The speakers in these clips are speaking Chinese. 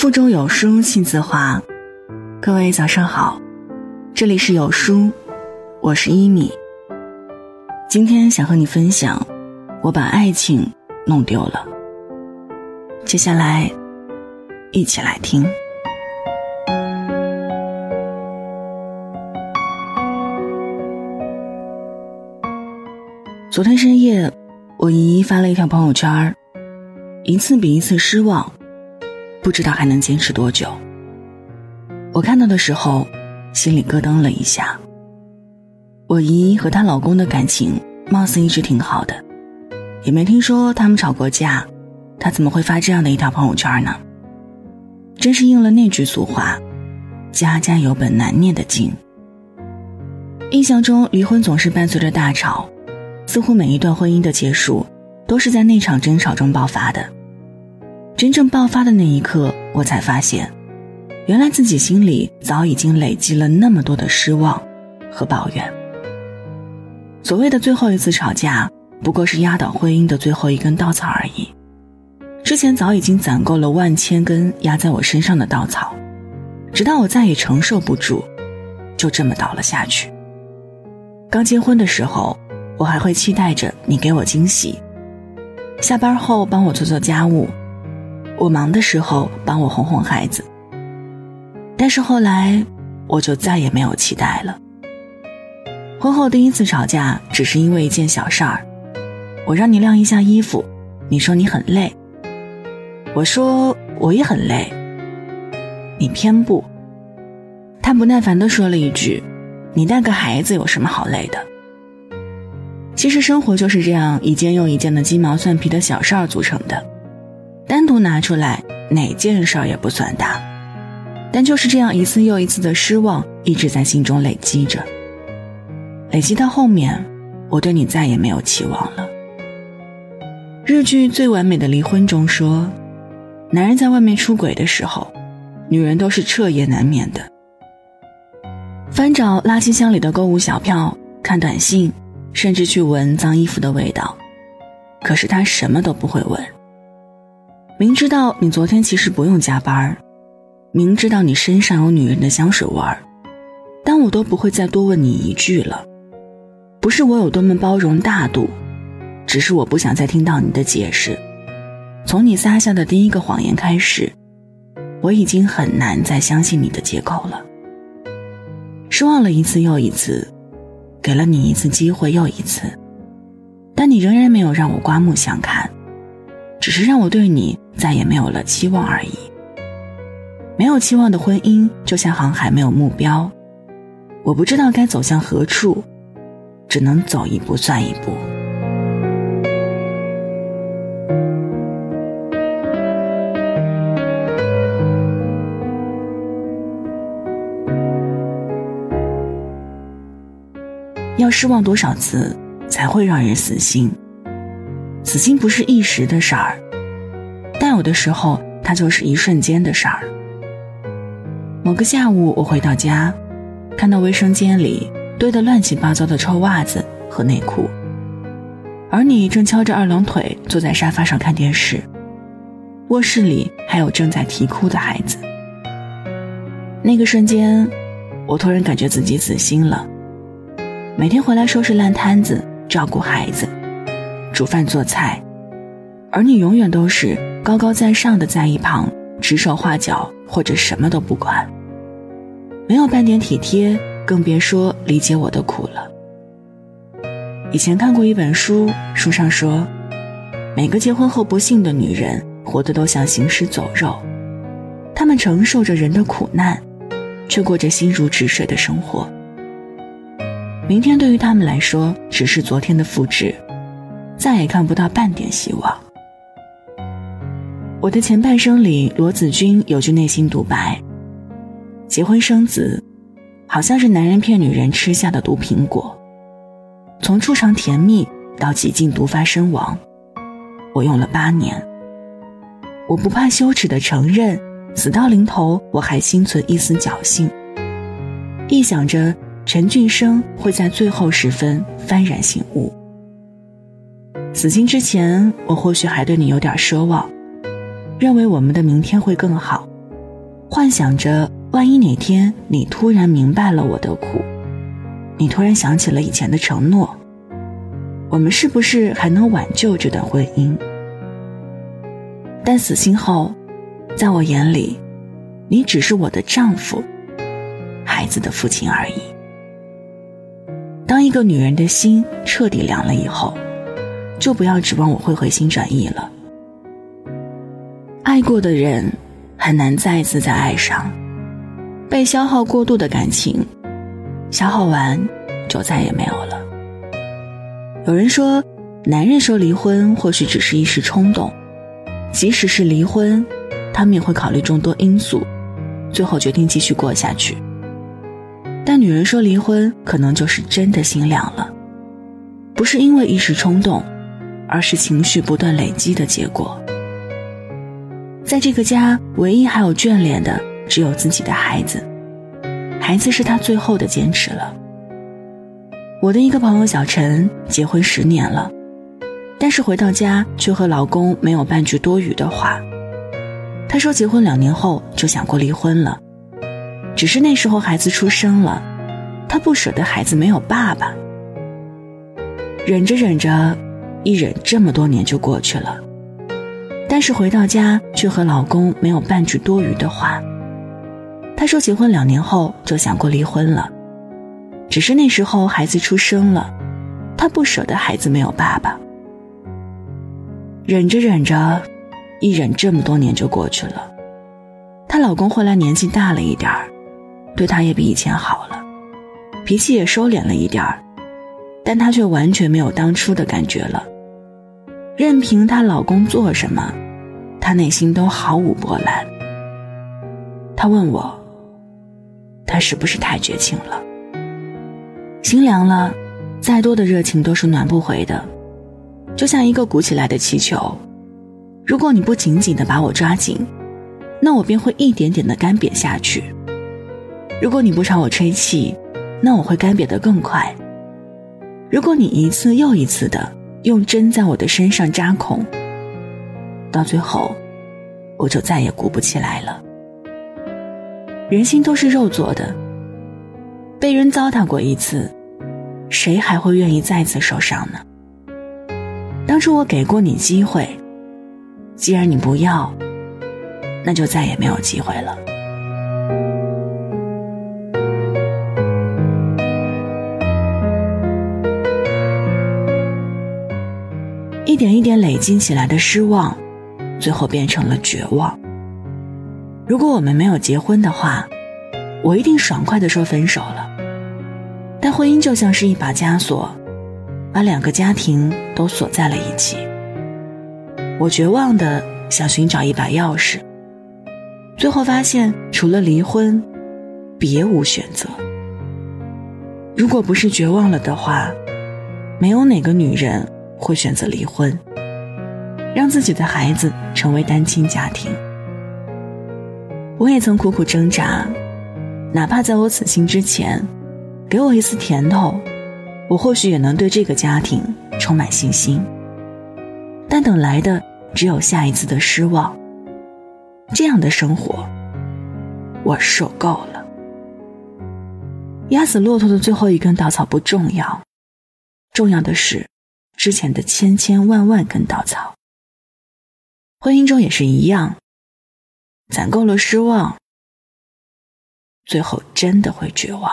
腹中有书气自华。各位早上好，这里是有书，我是一米。今天想和你分享，我把爱情弄丢了。接下来一起来听。昨天深夜，我一一发了一条朋友圈，一次比一次失望，不知道还能坚持多久。我看到的时候心里咯噔了一下。我姨和她老公的感情貌似一直挺好的，也没听说他们吵过架，她怎么会发这样的一条朋友圈呢？真是应了那句俗话，家家有本难念的经。印象中离婚总是伴随着大吵，似乎每一段婚姻的结束都是在那场争吵中爆发的。真正爆发的那一刻，我才发现原来自己心里早已经累积了那么多的失望和抱怨。所谓的最后一次吵架，不过是压倒婚姻的最后一根稻草而已。之前早已经攒够了万千根压在我身上的稻草，直到我再也承受不住，就这么倒了下去。刚结婚的时候，我还会期待着你给我惊喜，下班后帮我做做家务，我忙的时候帮我哄哄孩子。但是后来我就再也没有期待了。婚后第一次吵架只是因为一件小事儿，我让你晾一下衣服，你说你很累，我说我也很累，你偏不。他不耐烦地说了一句，你带个孩子有什么好累的。其实生活就是这样一件又一件的鸡毛蒜皮的小事儿组成的，单独拿出来哪件事儿也不算大，但就是这样一次又一次的失望一直在心中累积着。累积到后面，我对你再也没有期望了。日剧《最完美的离婚》中说，男人在外面出轨的时候，女人都是彻夜难眠的。翻找垃圾箱里的购物小票，看短信，甚至去闻脏衣服的味道，可是他什么都不会闻。明知道你昨天其实不用加班，明知道你身上有女人的香水味儿，但我都不会再多问你一句了。不是我有多么包容大度，只是我不想再听到你的解释。从你撒下的第一个谎言开始，我已经很难再相信你的借口了。失望了一次又一次，给了你一次机会又一次，但你仍然没有让我刮目相看，只是让我对你再也没有了期望而已。没有期望的婚姻就像航海没有目标，我不知道该走向何处，只能走一步算一步。要失望多少次才会让人死心？死心不是一时的事儿，但有的时候它就是一瞬间的事儿。某个下午我回到家，看到卫生间里堆得乱七八糟的臭袜子和内裤，而你正翘着二郎腿坐在沙发上看电视，卧室里还有正在啼哭的孩子。那个瞬间，我突然感觉自己死心了。每天回来收拾烂摊子，照顾孩子，煮饭做菜，而你永远都是高高在上的在一旁指手画脚，或者什么都不管，没有半点体贴，更别说理解我的苦了。以前看过一本书，书上说，每个结婚后不幸的女人活得都像行尸走肉，她们承受着人的苦难，却过着心如止水的生活。明天对于她们来说只是昨天的复制，再也看不到半点希望。我的前半生里，罗子君有句内心独白，结婚生子好像是男人骗女人吃下的毒苹果，从初尝甜蜜到几近毒发身亡，我用了8年。我不怕羞耻地承认，死到临头我还心存一丝侥幸，一想着陈俊生会在最后10分幡然醒悟。死心之前，我或许还对你有点奢望，认为我们的明天会更好，幻想着万一哪天你突然明白了我的苦，你突然想起了以前的承诺，我们是不是还能挽救这段婚姻？但死心后，在我眼里，你只是我的丈夫，孩子的父亲而已。当一个女人的心彻底凉了以后，就不要指望我会回心转意了。爱过的人很难再次再爱上，被消耗过度的感情，消耗完就再也没有了。有人说，男人说离婚或许只是一时冲动，即使是离婚，他们也会考虑众多因素，最后决定继续过下去。但女人说离婚，可能就是真的心凉了，不是因为一时冲动，而是情绪不断累积的结果。在这个家，唯一还有眷恋的只有自己的孩子，孩子是他最后的坚持了。我的一个朋友小陈结婚10年了，但是回到家却和老公没有半句多余的话。她说结婚2年后就想过离婚了，只是那时候孩子出生了，她不舍得孩子没有爸爸。忍着忍着，一忍这么多年就过去了，但是回到家却和老公没有半句多余的话。她说结婚2年后就想过离婚了，只是那时候孩子出生了，她不舍得孩子没有爸爸。忍着忍着，一忍这么多年就过去了，她老公后来年纪大了一点儿，对她也比以前好了，脾气也收敛了一点儿，但她却完全没有当初的感觉了。任凭她老公做什么，她内心都毫无波澜。她问我，她是不是太绝情了？心凉了，再多的热情都是暖不回的，就像一个鼓起来的气球，如果你不紧紧地把我抓紧，那我便会一点点地干瘪下去；如果你不朝我吹气，那我会干瘪得更快；如果你一次又一次地用针在我的身上扎孔，到最后我就再也鼓不起来了。人心都是肉做的，被人糟蹋过一次，谁还会愿意再次受伤呢？当初我给过你机会，既然你不要，那就再也没有机会了。一点一点累积起来的失望，最后变成了绝望。如果我们没有结婚的话，我一定爽快地说分手了。但婚姻就像是一把枷锁，把2个家庭都锁在了一起。我绝望地想寻找一把钥匙，最后发现除了离婚别无选择。如果不是绝望了的话，没有哪个女人会选择离婚，让自己的孩子成为单亲家庭。我也曾苦苦挣扎，哪怕在我死心之前，给我一次甜头，我或许也能对这个家庭充满信心。但等来的只有下一次的失望，这样的生活我受够了。压死骆驼的最后一根稻草不重要，重要的是之前的千千万万根稻草。婚姻中也是一样，攒够了失望，最后真的会绝望。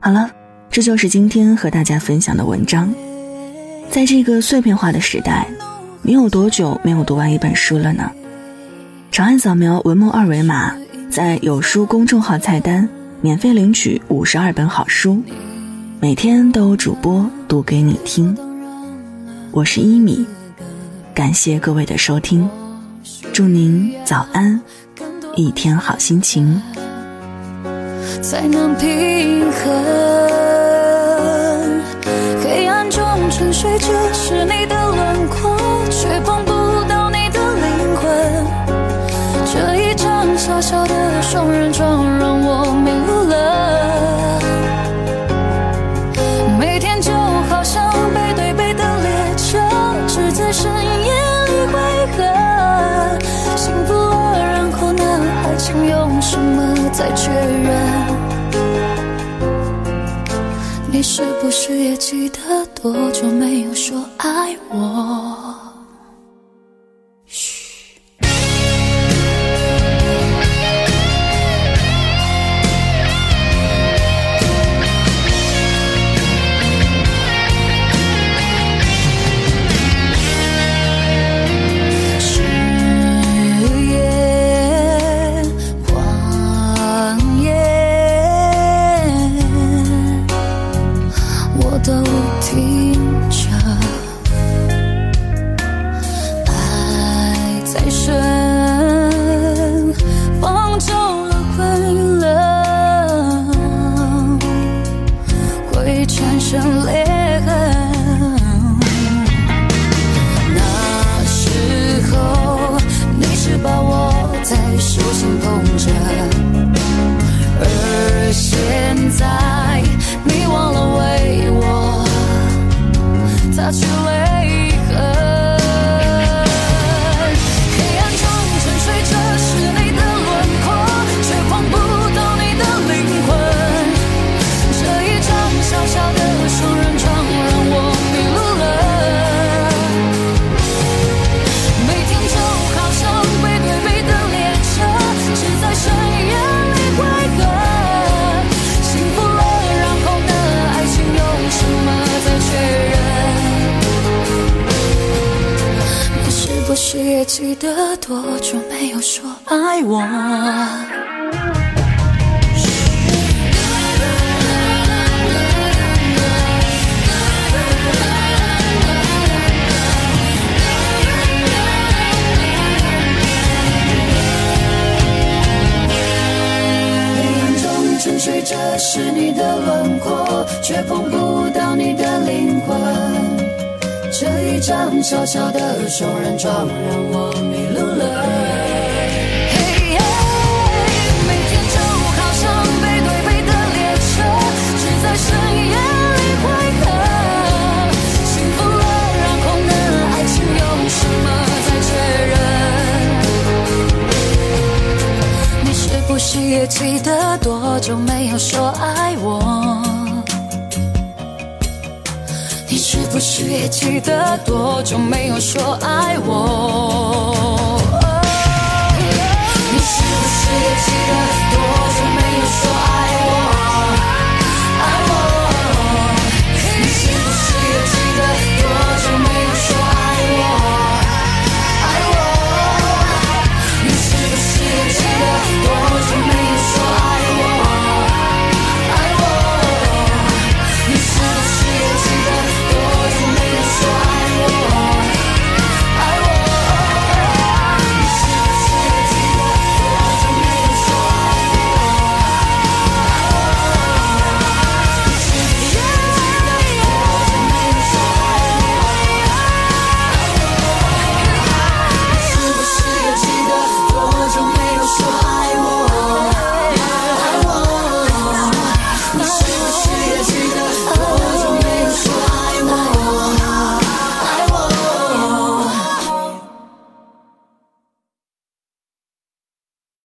好了，这就是今天和大家分享的文章。在这个碎片化的时代，你有多久没有读完一本书了呢？长按扫描文末二维码，在有书公众号菜单免费领取52本好书，每天都有主播读给你听。我是一米，感谢各位的收听，祝您早安，一天好心情。才能平衡黑暗中沉睡，只是你的轮廓，却碰不到你的灵魂。这一张小小的双人床，让我迷路。想用什么再确认？你是不是也记得多久没有说爱我？小小的双人床让我迷路了，每天就好像背对背的列车，只在深夜里汇合。幸福了，让空的爱情用什么再确认？你是不是也记得多久没有说爱我？你是不是也记得多久没有说爱我？